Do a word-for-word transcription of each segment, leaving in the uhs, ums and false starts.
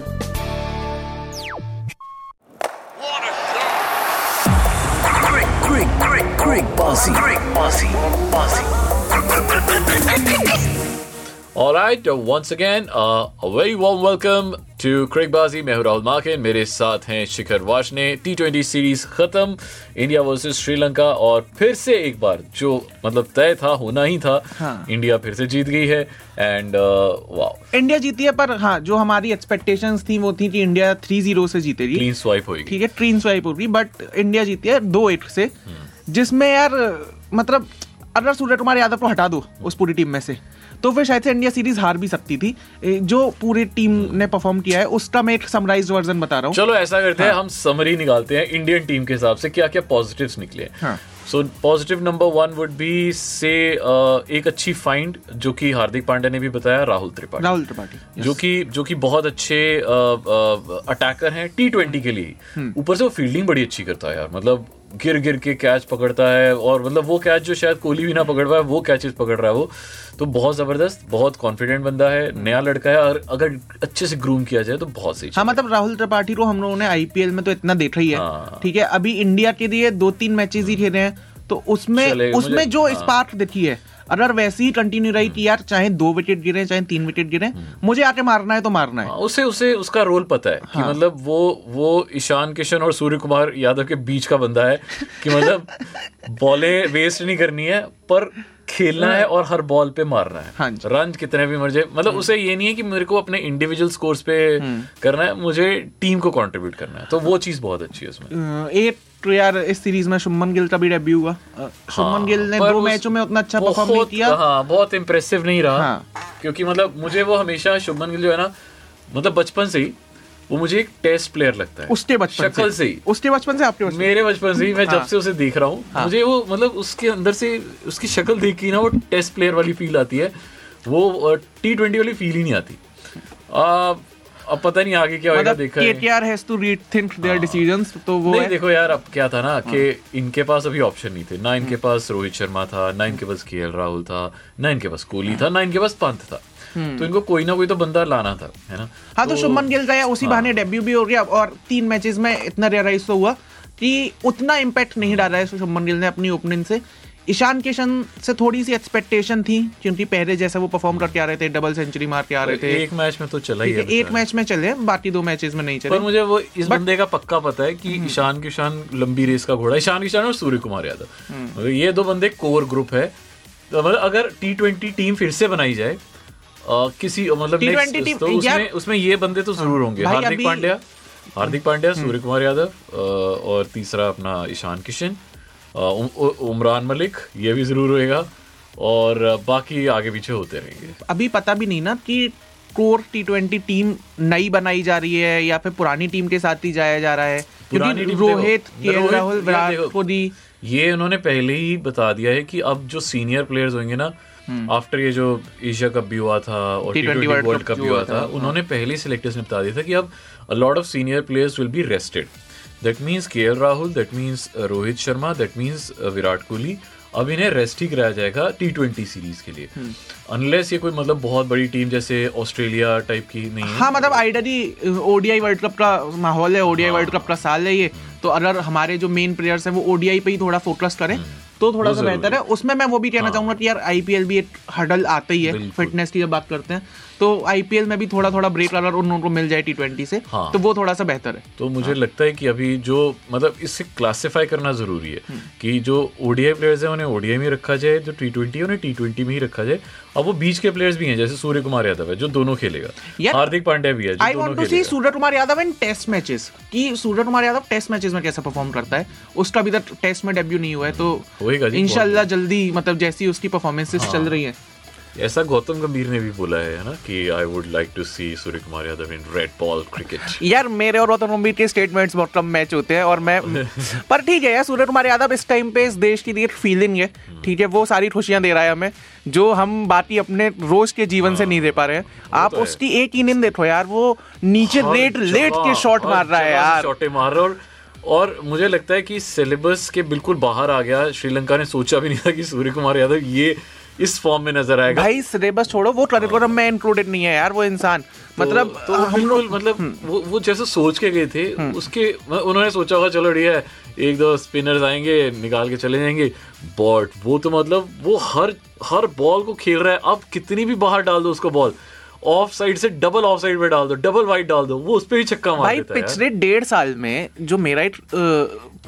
What a shot! Crick, crick, crick, crick, bossy, crick, bossy, bossy. All right, once again, uh, a very warm welcome to Cricbuzz. मैं हूं राहुल मार्के, मेरे साथ हैं Shikhar Washne. T twenty series खत्म, India versus Sri Lanka, और फिर से एक बार जो मतलब तय था, होना ही था, हाँ. इंडिया फिर से जीत गई है and wow uh, wow. India जीती है, पर हाँ, जो हमारी एक्सपेक्टेशंस थी वो थी कि इंडिया थ्री जीरो से जीतेगी. क्लीन स्वाइप होगी, ठीक है, क्लीन स्वाइप होगी, बट इंडिया जीती है टू एट से, जिसमें यार मतलब अगर सूर्यकुमार यादव को हटा दो उस पूरी टीम में से तो फिर शायद से इंडिया सीरीज हार भी सकती थी. जो पूरी टीम ने परफॉर्म किया है उसका मैं एक समराइज वर्जन बता रहा हूँ. चलो ऐसा करते हैं, हाँ. हम समरी निकालते हैं इंडियन टीम के हिसाब से क्या क्या पॉजिटिव्स निकले. हाँ. So positive number one would be say एक अच्छी फाइंड जो कि हार्दिक पांड्या ने भी बताया, राहुल त्रिपाठी राहुल त्रिपाठी yes. जो कि जो कि बहुत अच्छे अटैकर हैं टी ट्वेंटी के लिए. ऊपर से वो फील्डिंग बड़ी अच्छी करता है यार, मतलब गिर गिर के कैच पकड़ता है, और मतलब वो कैच जो शायद कोहली भी ना पकड़ पाए वो कैचेस पकड़ रहा है वो, तो बहुत जबरदस्त, बहुत कॉन्फिडेंट बंदा है, नया लड़का है, और अगर अच्छे से ग्रूम किया जाए तो बहुत सही. हाँ, मतलब राहुल त्रिपाठी को हम लोगों ने आईपीएल में तो इतना देखा ही है, ठीक है. अभी इंडिया के लिए दो तीन मैचेस ही खेले हैं, तो उसमें उसमें जो स्पार्क देखी है, अगर वैसी ही कंटिन्यू रही कि यार चाहे दो विकेट गिरे चाहे तीन विकेट गिरे मुझे आके मारना है तो मारना है, उसे उसे उसका रोल पता है कि मतलब वो वो ईशान किशन और सूर्य कुमार यादव के बीच का बंदा है कि मतलब बॉलें वेस्ट नहीं करनी है पर खेलना है और हर बॉल पे मारना है. हाँ, रन कितने भी मर जाए, मतलब उसे ये नहीं है कि मेरे को अपने इंडिविजुअल स्कोर्स पे करना है, मुझे टीम को कंट्रीब्यूट करना है, तो वो चीज़ बहुत अच्छी है उसमें. एक तो यार इस सीरीज में शुभमन गिल का भी डेब्यू हुआ. शुभमन हाँ, गिल ने दो मैचों में उतना अच्छा परफॉर्म नहीं किया, हाँ, बहुत इंप्रेसिव नहीं रहा. हाँ, क्योंकि मतलब मुझे वो हमेशा शुभमन गिल जो है ना, मतलब बचपन से ही वो मुझे एक टेस्ट प्लेयर लगता है. उसके बचपन शक्ल से ही, उसके बचपन से, आपके बचपन मेरे बचपन से ही, मैं हाँ, जब से उसे देख रहा हूँ, हाँ, मुझे वो मतलब उसके अंदर से उसकी शक्ल देख के ना वो टेस्ट प्लेयर वाली फील आती है, वो टी ट्वेंटी वाली फील ही नहीं आती. अब पता नहीं आगे क्या होगा, देखा है KTR has to rethink their decisions, तो वो नहीं है. देखो यार, अब क्या था ना कि इनके पास अभी ऑप्शन नहीं थे ना, इनके पास रोहित शर्मा था ना, इनके पास केएल राहुल था ना, इनके पास कोहली था ना, इनके पास पंत था, तो इनको कोई ना कोई तो बंदा लाना था, है ना. हाँ, तो शुभमन गिल का उसी बहाने डेब्यू भी हो गया, और तीन मैचेस में इतना रेराइज हुआ कि उतना इम्पैक्ट नहीं डाला है शुभमन गिल ने अपनी ओपनिंग से. ईशान किशन से थोड़ी सी एक्सपेक्टेशन थी क्योंकि पहले जैसा वो परफॉर्म करके आ रहे थे, डबल सेंचुरी मार के आ रहे थे, एक मैच में तो चला ही है, एक मैच में चले, बाकी दो मैचेस में नहीं चले. पर मुझे वो इस But... बंदे का पक्का पता है कि ईशान किशन लंबी रेस का घोड़ा, ईशान किशन और सूर्य कुमार यादव, ये दो बंदे कोर ग्रुप है. तो मतलब अगर टी ट्वेंटी टीम फिर से बनाई जाए किसी मतलब नेक्स्ट, तो उसमें उसमें ये बंदे तो जरूर होंगे, हार्दिक पांड्या हार्दिक पांड्या सूर्य कुमार यादव और तीसरा अपना ईशान किशन, उमरान मलिक, ये भी जरूर होएगा, और बाकी आगे पीछे होते रहेंगे. अभी पता भी नहीं ना कि कोर टी ट्वेंटी टीम नई बनाई जा रही है या फिर पुरानी टीम के साथ ही जाया जा रहा है, क्योंकि रोहित, केएल राहुल, विराट कोहली, ये उन्होंने पहले ही बता दिया है कि अब जो सीनियर प्लेयर्स होंगे ना, आफ्टर ये जो एशिया कप भी हुआ था और टी ट्वेंटी वर्ल्ड कप भी हुआ था, उन्होंने पहले ही सिलेक्टर्स ने बता दिया था कि अब a lot of senior players will be rested. That means K L Rahul, that means Rohit Sharma, that means Virat Kohli, अब इन्हें रेस्ट ही कराया जाएगा टी ट्वेंटी सीरीज के लिए, अनलेस ये कोई मतलब बहुत बड़ी टीम जैसे ऑस्ट्रेलिया टाइप की नहीं है. हाँ, मतलब आइडली ओडीआई वर्ल्ड कप का माहौल है, ओडीआई वर्ल्ड कप का साल है ये, तो अगर हमारे जो मेन प्लेयर्स हैं वो ओडीआई पे ही थोड़ा फोकस करें तो थोड़ा सा बेहतर है. उसमें मैं वो भी कहना चाहूंगा कि यार आईपीएल भी एक हडल आता ही है, फिटनेस की जब बात करते हैं तो आईपीएल में भी थोड़ा थोड़ा ब्रेक अगर उन लोगों को मिल जाए टी ट्वेंटी से, हाँ, तो वो थोड़ा सा बेहतर है. तो मुझे हाँ. लगता है कि अभी जो मतलब इससे क्लासिफाई करना जरूरी है कि जो ओडीआई प्लेयर्स हैं उन्हें ओडीआई में रखा जाए, जो टी ट्वेंटी है उन्हें टी ट्वेंटी में ही रखा जाए. अब वो बीच के प्लेयर्स भी हैं जैसे सूर्य कुमार यादव है जो दोनों खेलेगा, हार्दिक पांड्या भी है. I want to see Surya Kumar Yadav in test matches, कि सूर्य कुमार यादव टेस्ट मैचेस में कैसा परफॉर्म करता है, उसका अभी तक टेस्ट में डेब्यू नहीं हुआ है, तो इंशाल्लाह जल्दी मतलब जैसी उसकी परफॉर्मेंसेस चल रही है. ऐसा गौतम गंभीर ने भी बोला है ना कि I would like to see Surya Kumar Yadav in red ball cricket. यार मेरे और गौतम गंभीर के स्टेटमेंट्स बहुत कम मैच होते हैं, और मैं पर ठीक है यार, सूर्य कुमार यादव इस टाइम पे इस देश की एक फीलिंग है, ठीक है, वो सारी खुशियां दे रहा है हमें जो हम बाकी अपने रोज के जीवन से नहीं दे पा रहे हैं. आप उसकी एक इनिंग देखो यार, वो नीचे लेट लेट के शॉट मार रहा है यार, शॉटे मार रहा है, और मुझे लगता है कि सिलेबस के बिल्कुल बाहर आ गया। श्रीलंका ने सोचा भी नहीं था कि सूर्यकुमार यादव ये इस फॉर्म में नजर आएगा। भाई सिलेबस छोड़ो, वो करिकुलम में इंक्लूडेड नहीं है यार वो इंसान। मतलब तो, तो हम लोग मतलब वो, वो जैसे सोच के गए थे उसके, उन्होंने सोचा होगा चलो ठीक है एक दो स्पिनर्स आएंगे निकाल के चले जाएंगे, बॉट वो तो मतलब वो हर हर बॉल को खेल रहा है। अब कितनी भी बाहर डाल दो उसको, बॉल ऑफ साइड से डबल ऑफ साइड पे डाल दो, डबल वाइड डाल दो, वो उस पे भी छक्का मार देता है। पिछले डेढ़ साल में जो मेरा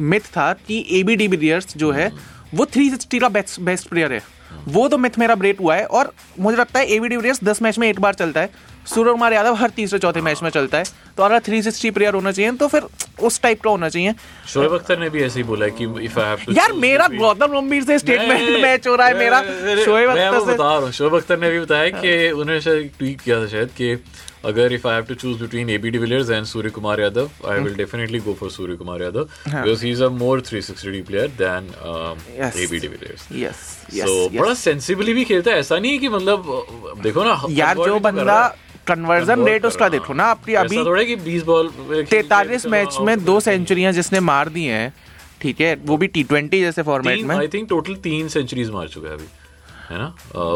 मिथ था कि एबी डिविलियर्स जो है वो तीन सौ साठ का बेस्ट बेस्ट प्लेयर है, वो तो मिथ मेरा ब्रेक हुआ है। और मुझे लगता है एबी डिविलियर्स दस मैच में एक बार चलता है, सूर्यकुमार यादव हर तीसरे चौथे मैच में चलता है, तो अगर तीन सौ साठ प्लेयर होना चाहिए तो फिर उस टाइप का होना चाहिए। शोएब अख्तर ने भी ऐसे ही बोला कि इफ आई हैव टू, यार मेरा गौतम गंभीर से स्टेटमेंट मैच हो रहा है मेरा, शोएब अख्तर से बता रहा हूं। शोएब अख्तर ने भी बताया कि उन्होंने शायद ट्वीट किया था शायद कि अगर if I have to choose between AB de Villiers and Suryakumar Yadav, I will definitely go for Suryakumar Yadav because he is a more तीन सौ साठ player than AB de Villiers. Yes yes so बड़ा सेंसिबली भी खेलता है, ऐसा नहीं है कि मतलब देखो ना यार जो बंदा कन्वर्जन रेट उसका देखो ना आपकी, अभी थोड़ा कि बीस बॉल तैंतालीस मैच में दो सेंचुरियां जिसने मार दी हैं, ठीक है, वो भी टी ट्वेंटी जैसे फॉर्मेट में। आई थिंक टोटल तीन सेंचुरीज मार चुका है अभी, है ना,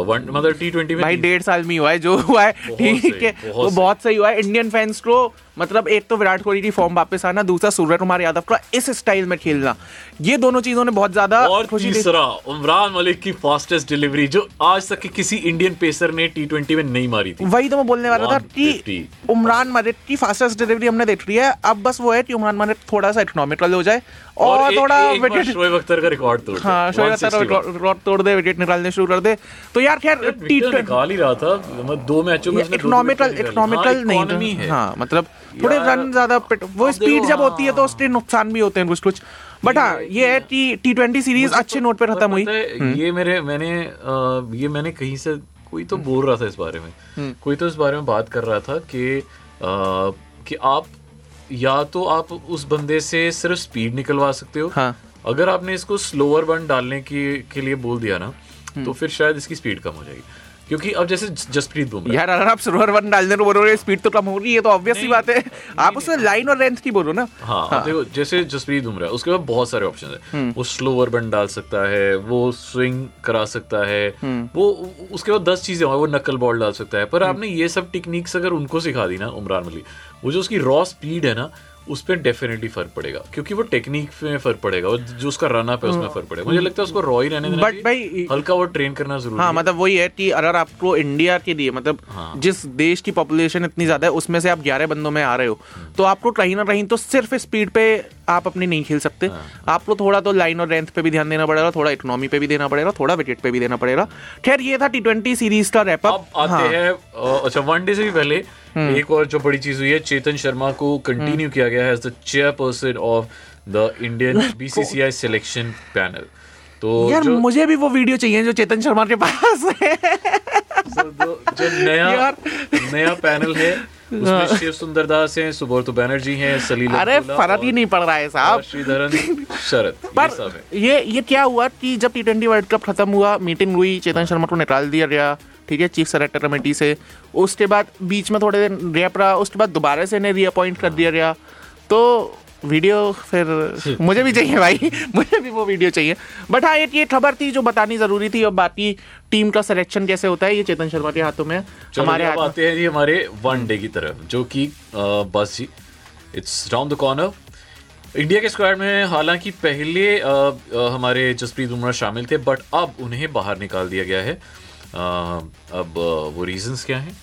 वन मतलब टी ट्वेंटी में। भाई डेढ़ साल में हुआ है जो हुआ है, ठीक है, वो बहुत सही हुआ है। इंडियन फैंस को मतलब एक तो विराट कोहली की फॉर्म वापस आना, दूसरा सूर्यकुमार यादव का इस स्टाइल में खेलना, ये दोनों चीजों ने बहुत ज्यादा खुशी दी। तीसरा उमरान मलिक की फास्टेस्ट डिलीवरी जो आज तक किसी इंडियन पेसर ने टी ट्वेंटी में नहीं मारी थी। वही तो मैं बोलने वाला था कि उमरान मलिक की फास्टेस्ट डिलीवरी हमने देख ली है। अब बस वो है कि उमरान मलिक थोड़ा सा इकोनॉमिकल हो जाए और थोड़ा विकेट, शोएब अख्तर का रिकॉर्ड तोड़ दे, हाँ शोएब अख्तर रिकॉर्ड तोड़ दे, विकेट निकालने शुरू कर दे तो यार खैर टी निकाल ही रहा था मतलब दो मैचों में इकोनॉमिकल इकोनॉमिकल नहीं है, हाँ मतलब थोड़े रन ज्यादा, वो स्पीड जब होती है तो उसके नुकसान भी होते हैं कुछ कुछ। बट हाँ ये है टी टी ट्वेंटी सीरीज अच्छे नोट पर खत्म हुई। ये मेरे मैंने ये मैंने कहीं से कोई तो बोल रहा था इस बारे में, कोई तो इस बारे में बात कर रहा था कि कि आप या तो आप उस बंदे से सिर्फ स्पीड निकलवा सकते हो, हाँ। अगर आपने इसको स्लोअर बन डालने की के लिए बोल दिया ना तो फिर शायद इसकी स्पीड कम हो जाएगी, क्योंकि अब जैसे जसप्रीत बुमराह यार अगर आप स्लोअर बन डालने को बोल रहे हो स्पीड तो कम हो रही है तो ऑब्वियस सी बात है, आप उसमें लाइन और लेंथ की बोलो ना। हाँ, हाँ। देखो जैसे जसप्रीत बुमराह, उसके पास बहुत सारे ऑप्शन है, वो स्लोअर बन डाल सकता है, वो स्विंग करा सकता है, वो उसके बाद दस चीजें, वो नकल बॉल डाल सकता है, पर आपने ये सब टेक्निक्स अगर उनको सिखा दी ना, उमरान मलिक, वो जो उसकी रॉ स्पीड है ना उस पर डेफिनेटली फर्क पड़ेगा, क्योंकि वो टेक्निक में फर्क पड़ेगा और जो उसका रन अप है उसमें फर्क पड़ेगा। मुझे लगता है उसको रॉ ही रहने देना चाहिए, हल्का वो ट्रेन करना जरूरी है। हाँ मतलब वही है कि अगर आपको इंडिया के लिए मतलब हाँ। जिस देश की पॉपुलेशन इतनी ज्यादा है उसमें से आप ग्यारह बंदों में आ रहे हो तो आपको कहीं ना कहीं तो सिर्फ स्पीड पे आप अपनी नहीं खेल सकते, आपको थोड़ा तो लाइन और लेंथ पे भी ध्यान देना पड़ेगा, थोड़ा इकोनॉमी पे भी देना पड़ेगा, थोड़ा विकेट पे भी देना पड़ेगा। खैर ये था टी ट्वेंटी सीरीज का रैप अप। आते हैं अच्छा वनडे से भी पहले एक और जो बड़ी चीज हुई है, चेतन शर्मा को कंटिन्यू किया गया है as the chairperson of the Indian BCCI selection panel. तो यार जो... मुझे भी वो वीडियो चाहिए जो चेतन शर्मा के पास है। so, जो नया नया पैनल है उसमें शिव सुंदर दास हैं, सुबोध बैनर्जी हैं, सलीला, अरे फर्क ही नहीं पड़ रहा है साहब, श्रीधरन शरद। पर ये ये क्या हुआ कि जब टी ट्वेंटी वर्ल्ड कप खत्म हुआ, मीटिंग हुई, चेतन शर्मा को निकाल दिया गया, ठीक है, चीफ सेलेक्टर कमेटी से। उसके बाद बीच में थोड़े दिन गैप रहा, उसके बाद दोबारा से इन्हें रीअपॉइंट कर दिया गया। तो वीडियो फिर मुझे भी चाहिए भाई, मुझे भी वो वीडियो चाहिए। बट हाँ एक ये खबर थी जो बतानी जरूरी थी, और बाकी टीम का सिलेक्शन कैसे होता है ये चेतन शर्मा के हाथों में। हमारे हाथ आते हैं जी हमारे वन डे की तरफ, जो कि बस it's round the corner. India के स्क्वाड में हालांकि पहले आ, आ, हमारे जसप्रीत बुमराह शामिल थे, बट अब उन्हें बाहर निकाल दिया गया है। आ, अब वो रीजंस क्या हैं?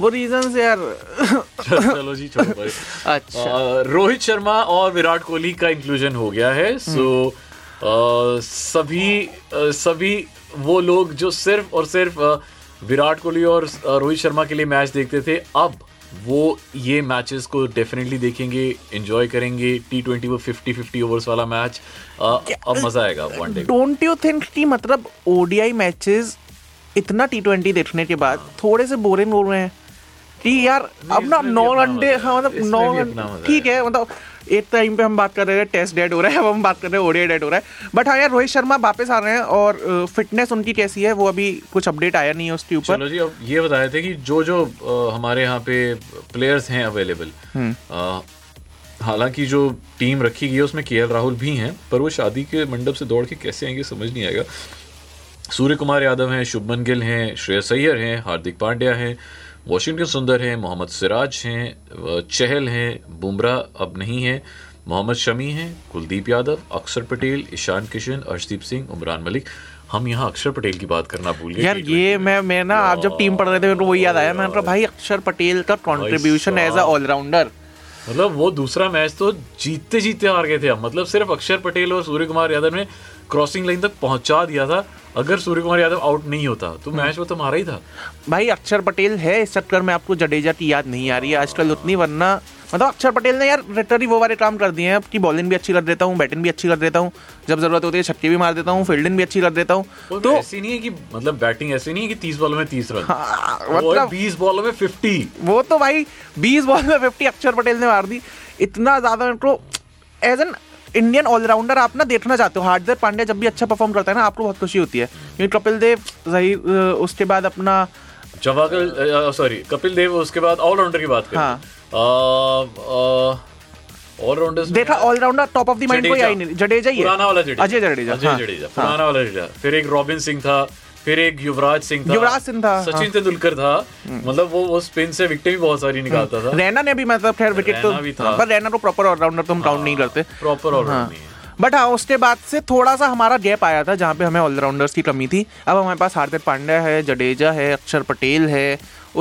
वो रीजंस यार चलो जी छोड़ो भाई। अच्छा रोहित शर्मा और विराट कोहली का इंक्लूजन हो गया है। सो so, सभी सभी वो लोग जो सिर्फ और सिर्फ विराट कोहली और रोहित शर्मा के लिए मैच देखते थे, अब वो ये मैचेस को डेफिनेटली देखेंगे, एंजॉय करेंगे। टी ट्वेंटी वो फिफ्टी फिफ्टी ओवर्स वाला मैच अब मजा आएगा one day. Don't you think कि मतलब ओडीआई मैचेस इतना टी ट्वेंटी देखने के बाद थोड़े से बोरिंग हो रहे हैं कि यार अब ना नौ घंटे, हाँ मतलब नौ घंटे ठीक है, मतलब एक टाइम पे हम बात कर रहे हैं टेस्ट डेड हो रहा है, अब हम बात कर रहे हैं ओडीआई डेड हो रहा है। बट हाँ यार रोहित शर्मा वापस आ रहे हैं और फिटनेस उनकी कैसी है वो अभी कुछ अपडेट आया नहीं है उसके ऊपर। चलो जी अब ये बताए थे कि जो जो हमारे यहाँ पे प्लेयर्स हैं अवेलेबल, हालांकि जो टीम रखी गई है उसमें केएल राहुल भी हैं, पर वो शादी के मंडप से दौड़ के कैसे आएंगे समझ नहीं आएगा। सूर्यकुमार यादव हैं, शुभमन गिल हैं, श्रेयस अय्यर हैं, हार्दिक पांड्या हैं, वाशिंगटन सुंदर हैं, मोहम्मद सिराज हैं, चहल हैं, बुमराह अब नहीं हैं, मोहम्मद शमी हैं, कुलदीप यादव, अक्षर पटेल, ईशान किशन, अर्शदीप सिंह, उमरान मलिक। हम यहाँ अक्षर पटेल की बात करना भूल गए यार। ये मैं मैं ना आप जब टीम पढ़ रहे थे मेरे को वही याद आया। मैंने कहा भाई अक्षर पटेल का कंट्रीब्यूशन एज अ ऑलराउंडर, मतलब वो दूसरा मैच तो जीतते जीतते हार गए थे हम। मतलब सिर्फ अक्षर पटेल और सूर्य कुमार यादव ने क्रॉसिंग लाइन तक पहुंचा दिया था। अगर सूर्य कुमार यादव आउट नहीं होता तो मैच वो तो हमारा ही था भाई। अक्षर पटेल है इस चक्कर में आपको जडेजा की याद नहीं आ रही है आजकल उतनी, वरना मतलब अक्षर पटेल ने यार लिटरली वो वाले काम कर दिए हैं कि बॉलिंग भी अच्छी कर देता हूँ, बैटिंग भी अच्छी कर देता हूँ, जब जरूरत होती है छक्के भी मार देता हूँ, फील्डिंग भी अच्छी कर देता हूँ। तो ऐसी नहीं है कि मतलब बैटिंग ऐसी नहीं है कि तीस बॉलों में तीस रन, मतलब बीस बॉलों में फिफ्टी। वो तो भाई बीस बॉल में फिफ्टी अक्षर पटेल ने मार दी। इतना ज्यादा उनको एज एन इंडियन ऑलराउंडर आप ना देखना चाहते हो। हार्दिक पांड्या जब भी अच्छा परफॉर्म करता है ना आपको बहुत खुशी होती है, क्योंकि कपिल देव ज़ाहिर उसके बाद अपना जवाहर सॉरी कपिल देव उसके बाद ऑलराउंडर की बात करें। हाँ ऑलराउंडर्स देखा allrounder top of the mind कोई आई नहीं, जडेजा ही है, पुराना वाला जडेजा, अजय जडेजा, अजय जडेजा पुराना वाला जडेजा। फिर एक रॉबिन सिंह था, फिर एक युवराज सिंह था, युवराज सिंह था, सचिन तेंदुलकर था। मतलब वो वो स्पिन से विकेट भी बहुत सारी निकालता था। रैना ने भी मतलब खैर विकेट तो, पर रैना को प्रॉपर ऑलराउंडर तो हम काउंट नहीं करते, प्रॉपर ऑलराउंडर नहीं है। बट हाँ उसके बाद से थोड़ा सा हमारा गैप आया था जहाँ पे हमें ऑलराउंडर्स की कमी थी। अब हमारे पास हार्दिक पांड्या है, जडेजा है, अक्षर पटेल है,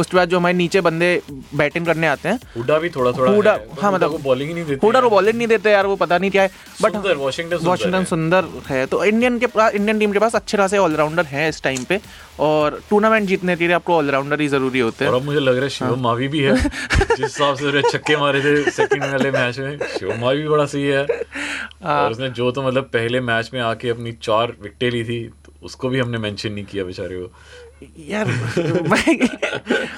उसके बाद जो हमारे नीचे बंदे बैटिंग करने आते हैं हुडा भी थोड़ा थोड़ा हुडा, हाँ मतलब वो बॉलिंग नहीं देते, हुडा वो बॉलिंग नहीं देते यार, वो पता नहीं क्या है। बट वाशिंगटन सुंदर है, तो इंडियन के पास, इंडियन टीम के पास अच्छे खासे ऑलराउंडर हैं इस टाइम पे, और टूर्नामेंट जीतने के लिए आपको ऑलराउंडर ही जरूरी होते हैं। और अब मुझे लग रहा है शिवम मावी भी है, जिस हिसाब से छक्के मारे थे सेकंड वाले मैच में, शिवम मावी भी बड़ा सही है। और उसने जो तो मतलब पहले मैच में आके अपनी चार विकेटें ली थी, उसको भी हमने मेंशन नहीं किया बेचारे को यार।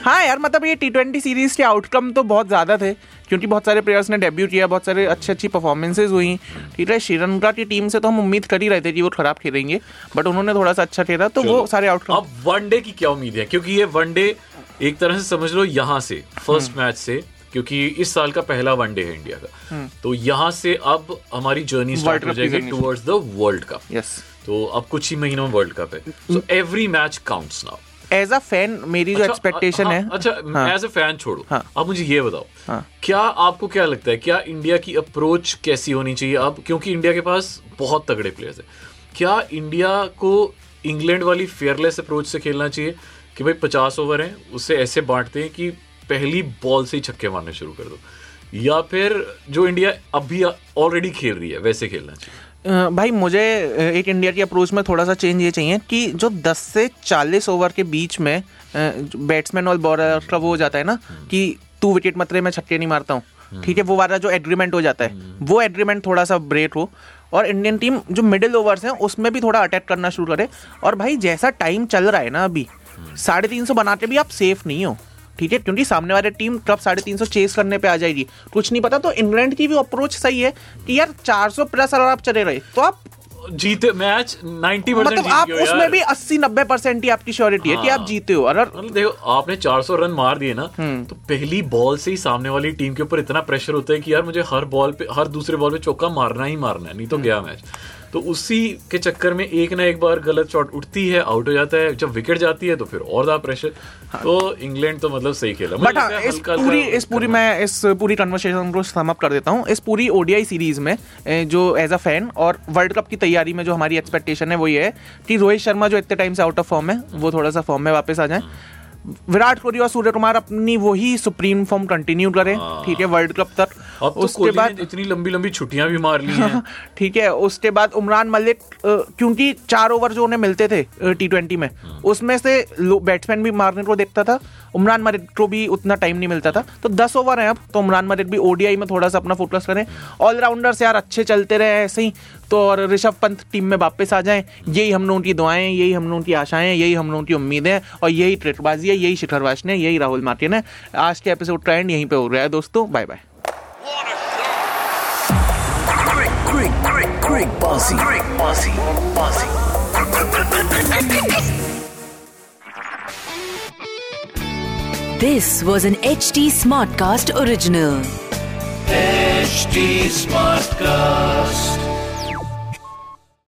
हाँ यार मतलब ये टी ट्वेंटी सीरीज के आउटकम तो बहुत ज़्यादा थे, क्योंकि बहुत सारे प्लेयर्स ने डेब्यू किया, बहुत सारे अच्छी अच्छी परफॉर्मेंसेज हुई। ठीक है, श्रीलंका की टीम से तो हम उम्मीद कर ही रहे थे कि वो खराब खेलेंगे, बट उन्होंने थोड़ा सा अच्छा खेला, तो वो सारे आउटकम। अब वनडे की क्या उम्मीद है, क्योंकि ये वनडे एक तरह से समझ लो यहाँ से फर्स्ट मैच से, क्योंकि इस साल का पहला वनडे है इंडिया का, तो यहाँ से अब हमारी जर्नी स्टार्ट हो जाएगी towards the world cup. Yes, तो अब कुछ ही महीनों में वर्ल्ड कप है, so every match counts now. As a fan मेरी जो एक्सपेक्टेशन है, अच्छा एज अ फैन छोड़ो, अब मुझे ये बताओ, हाँ, क्या आपको क्या लगता है क्या इंडिया की अप्रोच कैसी होनी चाहिए अब, क्योंकि इंडिया के पास बहुत तगड़े प्लेयर्स हैं। क्या इंडिया को इंग्लैंड वाली फेयरलेस अप्रोच से खेलना चाहिए कि भाई पचास ओवर हैं उससे ऐसे बांटते हैं कि पहली बॉल से ही छक्के मारने शुरू कर दो, या फिर जो इंडिया अभी ऑलरेडी खेल रही है वैसे खेलना चाहिए? भाई मुझे एक इंडिया की अप्रोच में थोड़ा सा चेंज ये चाहिए कि जो दस से चालीस ओवर के बीच में बैट्समैन और बॉलर का वो हो जाता है ना कि तू विकेट मत ले मैं छक्के नहीं मारता हूँ, ठीक है, वो वाला जो एग्रीमेंट हो जाता है, वो एग्रीमेंट थोड़ा सा ब्रेक हो, और इंडियन टीम जो मिडिल ओवर्स हैं उसमें भी थोड़ा अटैक करना शुरू करे। और भाई जैसा टाइम चल रहा है ना अभी साढ़े तीन सौ बनाते भी आप सेफ नहीं हो, ठीक है, क्योंकि सामने वाली टीम कब साढ़े तीन सौ चेस करने पे आ जाएगी कुछ नहीं पता। तो इंग्लैंड की भी अप्रोच सही है कि यार चार सौ प्लस अगर आप चले रहे तो आप जीते मैच, नब्बे परसेंट मतलब आप उसमें भी अस्सी नब्बे परसेंट ही आपकी श्योरिटी है कि आप जीते हो। अगर देखो आपने चार सौ रन मार दिए ना, तो पहली बॉल से ही सामने वाली टीम के ऊपर इतना प्रेशर होता है कि यार मुझे हर बॉल पे, हर दूसरे बॉल पे चौका मारना ही मारना है, नहीं तो गया मैच। तो उसी के चक्कर में एक ना एक बार गलत शॉट उठती है, आउट हो जाता है, जब विकेट जाती है तो फिर और ज्यादा प्रेशर। तो इंग्लैंड तो मतलब सही खेला। बट हाँ, इस पूरी इस पूरी मैं इस पूरी कन्वर्सेशन को सम अप कर देता हूँ। इस पूरी ओडीआई सीरीज में जो एज अ फैन और वर्ल्ड कप की तैयारी में जो हमारी एक्सपेक्टेशन है वो ये है कि रोहित शर्मा जो इतने टाइम से आउट ऑफ फॉर्म है वो थोड़ा सा फॉर्म में वापस आ जाए, विराट कोहली और सूर्य कुमार अपनी वही सुप्रीम फॉर्म कंटिन्यू करें, ठीक है, वर्ल्ड कप तक। अब तो उसके बाद इतनी लंबी लंबी छुट्टियां भी मार ली हैं, ठीक है। उसके बाद उमरान मलिक, क्योंकि चार ओवर जो उन्हें मिलते थे टी ट्वेंटी में उसमें से बैट्समैन भी मारने को देखता था, उमरान मलिक को भी उतना टाइम नहीं मिलता था, तो दस ओवर हैं अब, तो उमरान मलिक भी ओडीआई में थोड़ा सा अपना फोकस करें। ऑलराउंडर्स यार अच्छे चलते रहे ऐसे ही, तो और ऋषभ पंत टीम में वापस आ जाएं, यही हम लोगों की दुआएं, यही हम लोगों की आशाएं, यही हम लोगों की उम्मीदें हैं, और यही क्रिकबाज़ी है, यही शिखर वाशने, यही राहुल मार्के ने। आज के एपिसोड का एंड यहीं पे हो रहा है दोस्तों, bye bye. This was an H T Smartcast original. H D Smartcast.